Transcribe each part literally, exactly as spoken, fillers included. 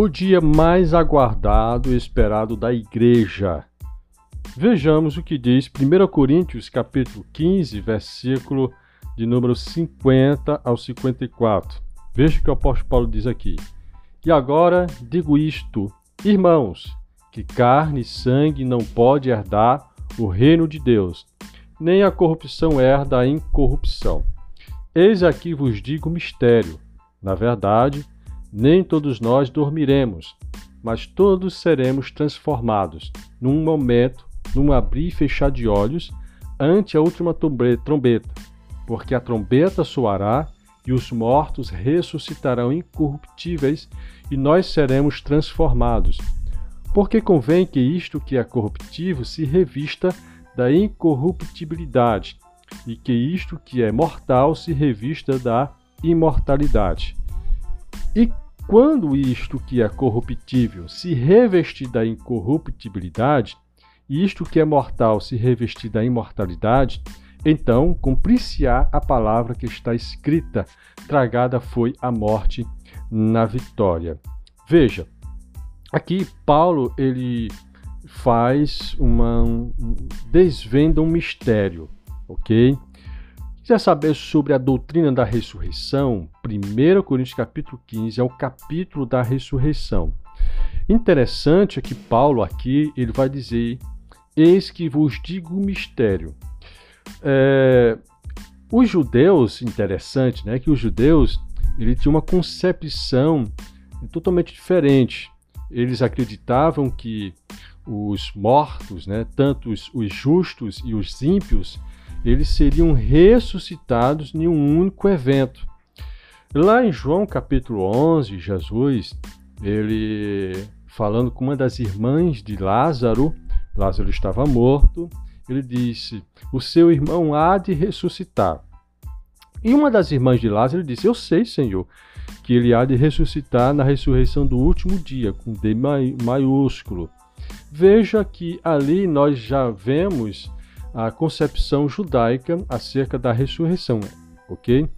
o dia mais aguardado e esperado da igreja. Vejamos o que diz primeira Coríntios, capítulo quinze, versículo de número cinquenta ao cinquenta e quatro. Veja o que o apóstolo Paulo diz aqui. E agora digo isto, irmãos, que carne e sangue não pode herdar o reino de Deus, nem a corrupção herda a incorrupção. Eis aqui vos digo mistério. Na verdade, nem todos nós dormiremos, mas todos seremos transformados, num momento, num abrir e fechar de olhos, ante a última trombeta, porque a trombeta soará e os mortos ressuscitarão incorruptíveis e nós seremos transformados. Porque convém que isto que é corruptível se revista da incorruptibilidade, e que isto que é mortal se revista da imortalidade. E quando isto que é corruptível se revestir da incorruptibilidade, e isto que é mortal se revestir da imortalidade, então cumprir-se-á a palavra que está escrita: tragada foi a morte na vitória. Veja, aqui Paulo ele faz uma um, desvenda um mistério, ok? Quiser saber sobre a doutrina da ressurreição, primeira Coríntios capítulo quinze é o capítulo da ressurreição. Interessante é que Paulo aqui ele vai dizer: eis que vos digo o mistério. É, os judeus, interessante, né, que os judeus ele tinha uma concepção totalmente diferente. Eles acreditavam que os mortos, né, tanto os, os justos e os ímpios, eles seriam ressuscitados em um único evento. Lá em João capítulo onze, Jesus, ele falando com uma das irmãs de Lázaro, Lázaro estava morto, ele disse: o seu irmão há de ressuscitar. E uma das irmãs de Lázaro disse: eu sei, Senhor, que ele há de ressuscitar na ressurreição do último dia, com D maiúsculo. Veja que ali nós já vemos a concepção judaica acerca da ressurreição, ok?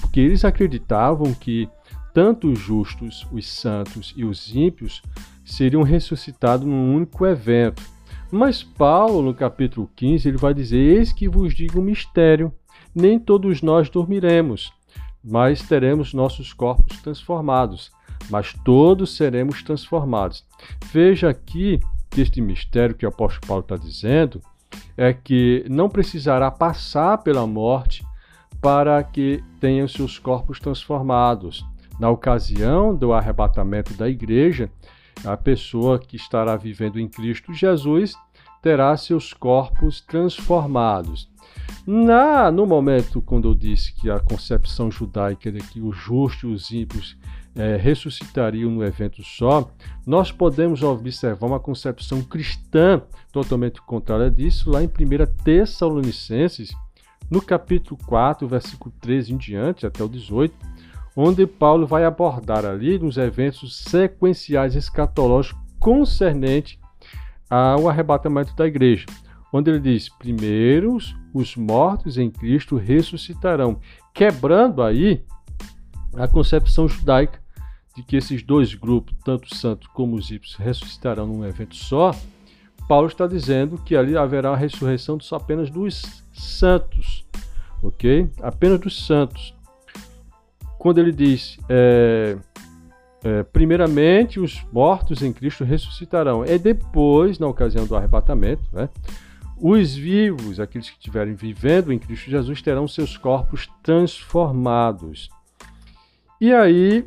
Porque eles acreditavam que tanto os justos, os santos e os ímpios seriam ressuscitados num único evento. Mas Paulo, no capítulo quinze, ele vai dizer: eis que vos digo um mistério, nem todos nós dormiremos, mas teremos nossos corpos transformados, mas todos seremos transformados. Veja aqui que este mistério que o apóstolo Paulo está dizendo é que não precisará passar pela morte para que tenham seus corpos transformados. Na ocasião do arrebatamento da igreja, a pessoa que estará vivendo em Cristo Jesus terá seus corpos transformados. Na, no momento quando eu disse que a concepção judaica era que os justos e os ímpios é, ressuscitariam no evento só, nós podemos observar uma concepção cristã totalmente contrária disso lá em primeira Tessalonicenses, no capítulo quatro, versículo treze em diante, até o dezoito, onde Paulo vai abordar ali nos eventos sequenciais escatológicos concernentes ao arrebatamento da igreja, onde ele diz: primeiro os mortos em Cristo ressuscitarão, quebrando aí a concepção judaica de que esses dois grupos, tanto os santos como os ímpios, ressuscitarão num evento só. Paulo está dizendo que ali haverá a ressurreição apenas dos santos, ok? Apenas dos santos. Quando ele diz, é, é, primeiramente os mortos em Cristo ressuscitarão, e depois, na ocasião do arrebatamento, né, os vivos, aqueles que estiverem vivendo em Cristo Jesus, terão seus corpos transformados. E aí,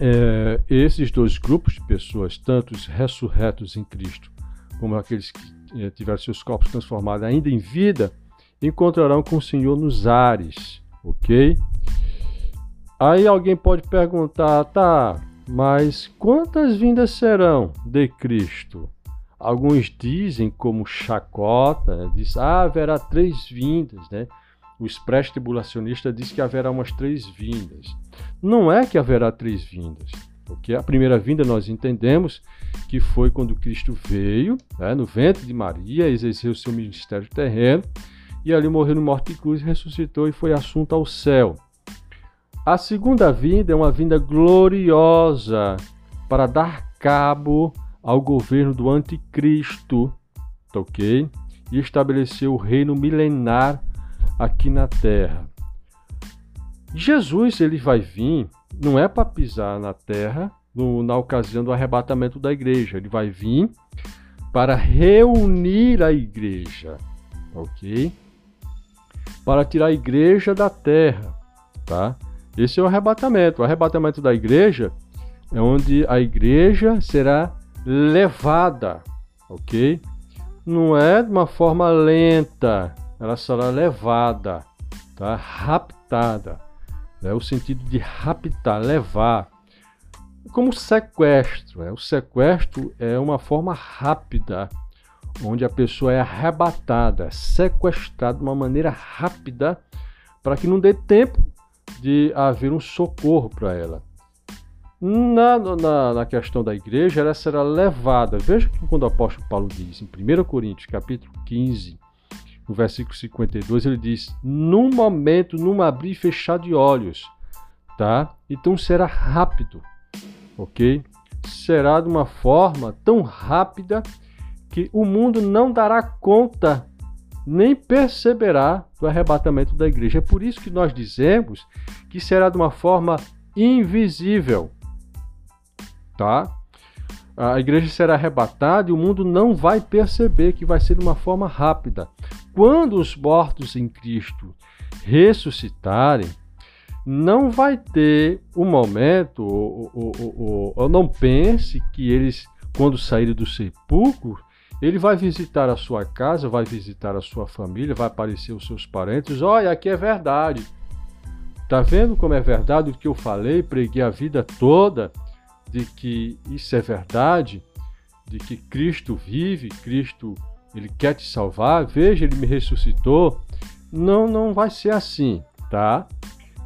é, esses dois grupos de pessoas, tanto os ressurretos em Cristo, como aqueles que é, tiveram seus corpos transformados ainda em vida, encontrarão com o Senhor nos ares, ok? Aí alguém pode perguntar: tá, mas quantas vindas serão de Cristo? Alguns dizem, como chacota, né, diz: ah, haverá três vindas, né? Os pré-tribulacionistas dizem que haverá umas três vindas. Não é que haverá três vindas, porque a primeira vinda nós entendemos que foi quando Cristo veio, né, no ventre de Maria, exerceu seu ministério terreno, e ali morreu no morte de cruz, ressuscitou e foi assunto ao céu. A segunda vinda é uma vinda gloriosa para dar cabo ao governo do anticristo, ok? E estabeleceu o reino milenar aqui na terra. Jesus, ele vai vir, não é para pisar na terra no, na ocasião do arrebatamento da igreja. Ele vai vir para reunir a igreja, ok? Para tirar a igreja da terra, tá? Esse é o arrebatamento. O arrebatamento da igreja é onde a igreja será levada, ok? Não é de uma forma lenta, ela será levada, tá? Raptada. É o sentido de raptar, levar. Como sequestro, né? O sequestro é uma forma rápida, onde a pessoa é arrebatada, sequestrada de uma maneira rápida, para que não dê tempo de haver um socorro para ela. Na, na, na questão da igreja, ela será levada. Veja que quando o apóstolo Paulo diz, em primeira Coríntios, capítulo quinze, no versículo cinquenta e dois, ele diz, num momento, num abrir e fechar de olhos, tá? Então será rápido, ok? Será de uma forma tão rápida que o mundo não dará conta, nem perceberá do arrebatamento da igreja. É por isso que nós dizemos que será de uma forma invisível. Tá? A igreja será arrebatada e o mundo não vai perceber, que vai ser de uma forma rápida. Quando os mortos em Cristo ressuscitarem, não vai ter um momento, ou, ou, ou, ou não pense que eles, quando saírem do sepulcro, ele vai visitar a sua casa, vai visitar a sua família, vai aparecer os seus parentes. Olha, aqui é verdade. Tá vendo como é verdade o que eu falei, preguei a vida toda, de que isso é verdade, de que Cristo vive, Cristo, ele quer te salvar, veja, ele me ressuscitou. Não, não vai ser assim, tá?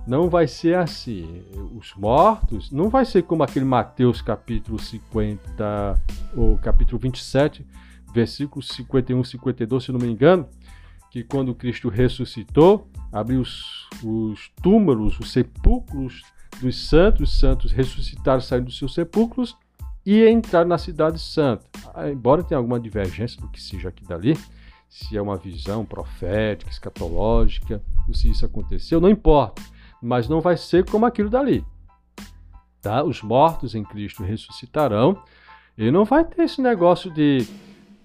Não vai ser assim. Os mortos, não vai ser como aquele Mateus capítulo cinquenta, ou capítulo vinte e sete, versículos cinquenta e um, cinquenta e dois, se não me engano, que quando Cristo ressuscitou, abriu os, os túmulos, os sepulcros dos santos, santos ressuscitaram, saíram dos seus sepulcros e entraram na cidade santa. Embora tenha alguma divergência do que seja aqui e dali, se é uma visão profética, escatológica, ou se isso aconteceu, não importa, mas não vai ser como aquilo dali. Tá? Os mortos em Cristo ressuscitarão e não vai ter esse negócio de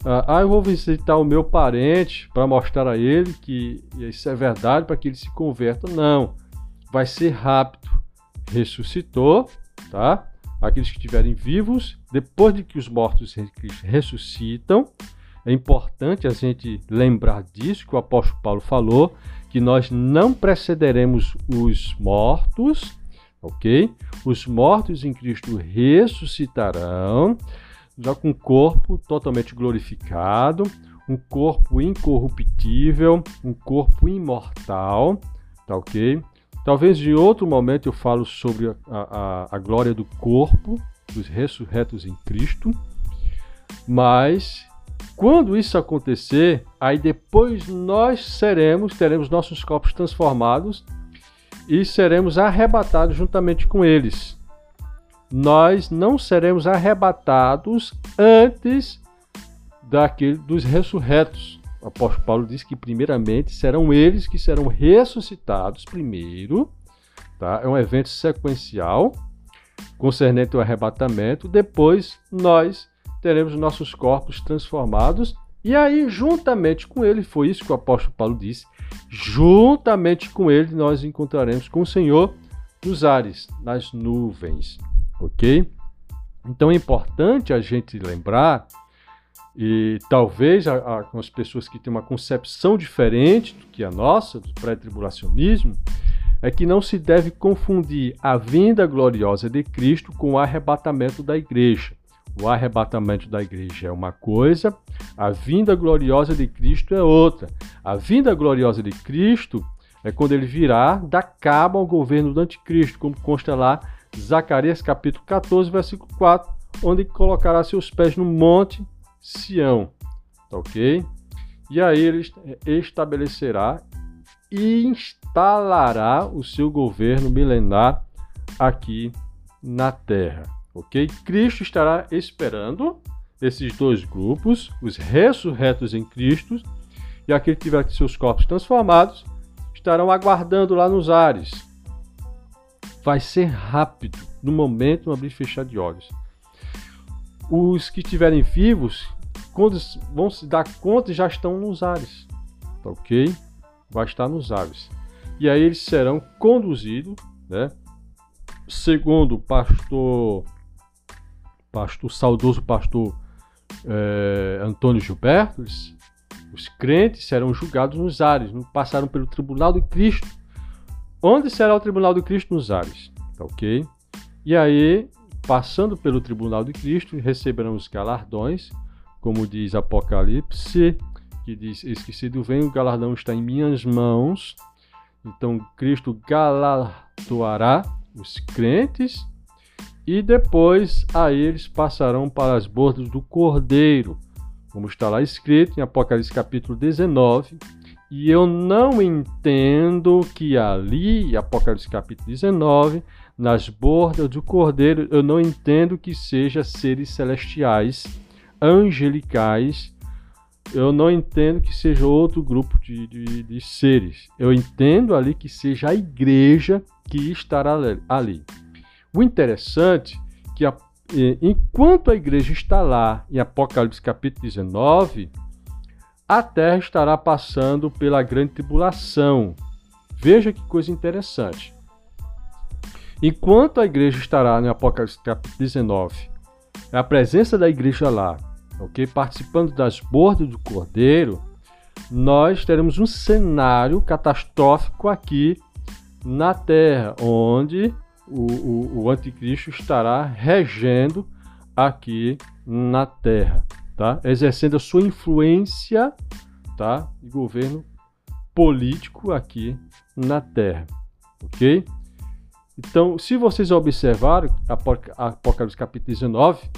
ah, eu vou visitar o meu parente para mostrar a ele que isso é verdade, para que ele se converta. Não, vai ser rápido. Ressuscitou, tá? Aqueles que estiverem vivos, depois de que os mortos em Cristo ressuscitam, é importante a gente lembrar disso que o apóstolo Paulo falou, que nós não precederemos os mortos, ok? Os mortos em Cristo ressuscitarão, já com um corpo totalmente glorificado, um corpo incorruptível, um corpo imortal, tá ok? Talvez em outro momento eu falo sobre a, a, a glória do corpo, dos ressurretos em Cristo, mas quando isso acontecer, aí depois nós seremos, teremos nossos corpos transformados e seremos arrebatados juntamente com eles. Nós não seremos arrebatados antes daquele dos ressurretos. O apóstolo Paulo diz que primeiramente serão eles que serão ressuscitados primeiro. Tá? É um evento sequencial concernente ao arrebatamento. Depois nós teremos nossos corpos transformados. E aí, juntamente com ele, foi isso que o apóstolo Paulo disse, juntamente com ele nós encontraremos com o Senhor nos ares, nas nuvens. Ok? Então é importante a gente lembrar, e talvez a, a, as pessoas que têm uma concepção diferente do que a nossa, do pré-tribulacionismo, é que não se deve confundir a vinda gloriosa de Cristo com o arrebatamento da igreja. O arrebatamento da igreja é uma coisa, a vinda gloriosa de Cristo é outra. A vinda gloriosa de Cristo é quando ele virá dar cabo ao governo do anticristo, como consta lá Zacarias capítulo quatorze, versículo quatro, onde colocará seus pés no monte Sião, tá ok? E aí ele estabelecerá e instalará o seu governo milenar aqui na terra. ok? Cristo estará esperando esses dois grupos, os ressurretos em Cristo e aquele que tiver seus corpos transformados, estarão aguardando lá nos ares. Vai ser rápido, no momento, um abrir e fechar de olhos. Os que estiverem vivos vão se dar conta e já estão nos ares, ok? Vai estar nos ares. E aí eles serão conduzidos, né? Segundo o pastor, pastor, saudoso pastor é, Antônio Gilberto, eles, os crentes serão julgados nos ares, passaram pelo tribunal do Cristo. Onde será o tribunal do Cristo? Nos ares, ok? E aí, passando pelo tribunal do Cristo, receberão os galardões, como diz Apocalipse, que diz, esquecido vem, o galardão está em minhas mãos. Então, Cristo galardoará os crentes, e depois a eles passarão para as bordas do Cordeiro, como está lá escrito em Apocalipse capítulo dezenove, e eu não entendo que ali, Apocalipse capítulo dezenove, nas bordas do Cordeiro, eu não entendo que seja seres celestiais, angelicais, eu não entendo que seja outro grupo de, de, de seres, eu entendo ali que seja a igreja que estará ali. O interessante é que a, enquanto a igreja está lá em Apocalipse capítulo dezenove, a terra estará passando pela grande tribulação. Veja que coisa interessante. Enquanto a igreja estará em Apocalipse capítulo dezenove, a presença da igreja lá, okay, participando das bordas do Cordeiro, nós teremos um cenário catastrófico aqui na terra, onde o, o, o anticristo estará regendo aqui na terra, tá? Exercendo a sua influência, tá? E governo político aqui na terra, ok? Então, se vocês observarem, Apocalipse capítulo dezenove,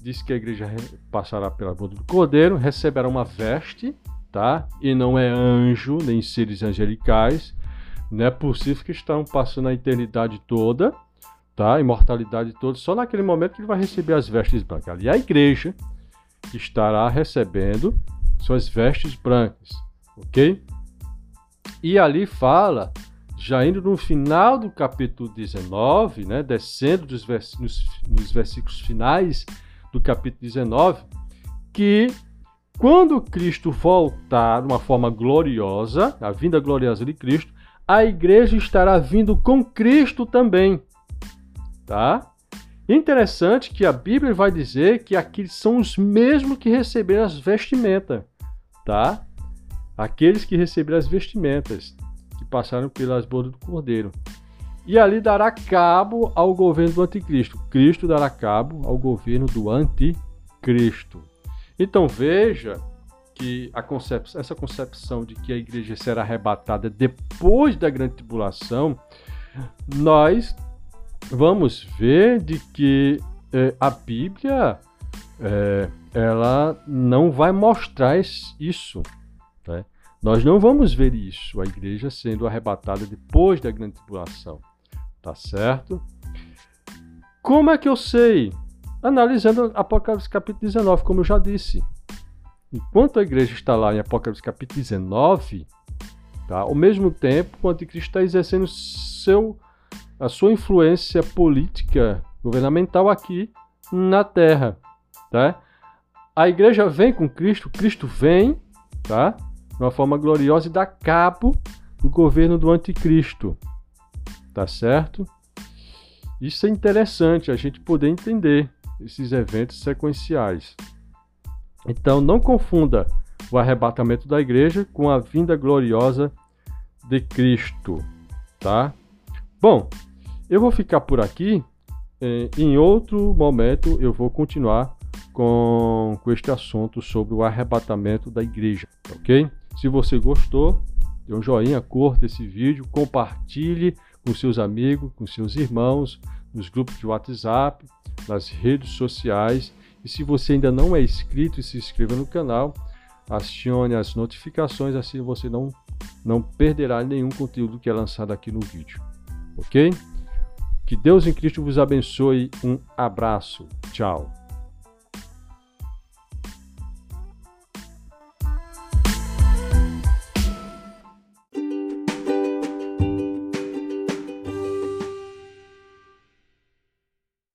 diz que a igreja passará pela borda do Cordeiro, receberá uma veste, tá? E não é anjo, nem seres angelicais. Não é possível que estão passando a eternidade toda, tá? Imortalidade toda, só naquele momento que ele vai receber as vestes brancas. E a igreja estará recebendo suas vestes brancas, ok? E ali fala, já indo no final do capítulo dezenove, né? Descendo dos vers- nos, nos versículos finais do capítulo dezenove, que quando Cristo voltar de uma forma gloriosa, a vinda gloriosa de Cristo, a igreja estará vindo com Cristo também, tá? Interessante que a Bíblia vai dizer que aqueles são os mesmos que receberam as vestimentas, tá? Aqueles que receberam as vestimentas, que passaram pelas bordas do Cordeiro. E ali dará cabo ao governo do anticristo. Cristo dará cabo ao governo do anticristo. Então veja que a concepção, essa concepção de que a igreja será arrebatada depois da grande tribulação, nós vamos ver de que eh, a Bíblia eh, ela não vai mostrar isso, né? Nós não vamos ver isso, a igreja sendo arrebatada depois da grande tribulação, tá certo? Como é que eu sei? Analisando Apocalipse capítulo dezenove, como eu já disse. Enquanto a igreja está lá em Apocalipse capítulo dezenove, tá? Ao mesmo tempo, o anticristo está exercendo seu, a sua influência política governamental aqui na terra, tá? A igreja vem com Cristo, Cristo vem, tá? De uma forma gloriosa e dá cabo do governo do anticristo, tá certo? Isso é interessante, a gente poder entender esses eventos sequenciais. Então, não confunda o arrebatamento da igreja com a vinda gloriosa de Cristo, tá? Bom, eu vou ficar por aqui. Em outro momento, eu vou continuar com, com este assunto sobre o arrebatamento da igreja, ok? Se você gostou, dê um joinha, curta esse vídeo, compartilhe com seus amigos, com seus irmãos, nos grupos de WhatsApp, nas redes sociais. E se você ainda não é inscrito, se inscreva no canal, acione as notificações, assim você não, não perderá nenhum conteúdo que é lançado aqui no vídeo, ok? Que Deus em Cristo vos abençoe. Um abraço. Tchau.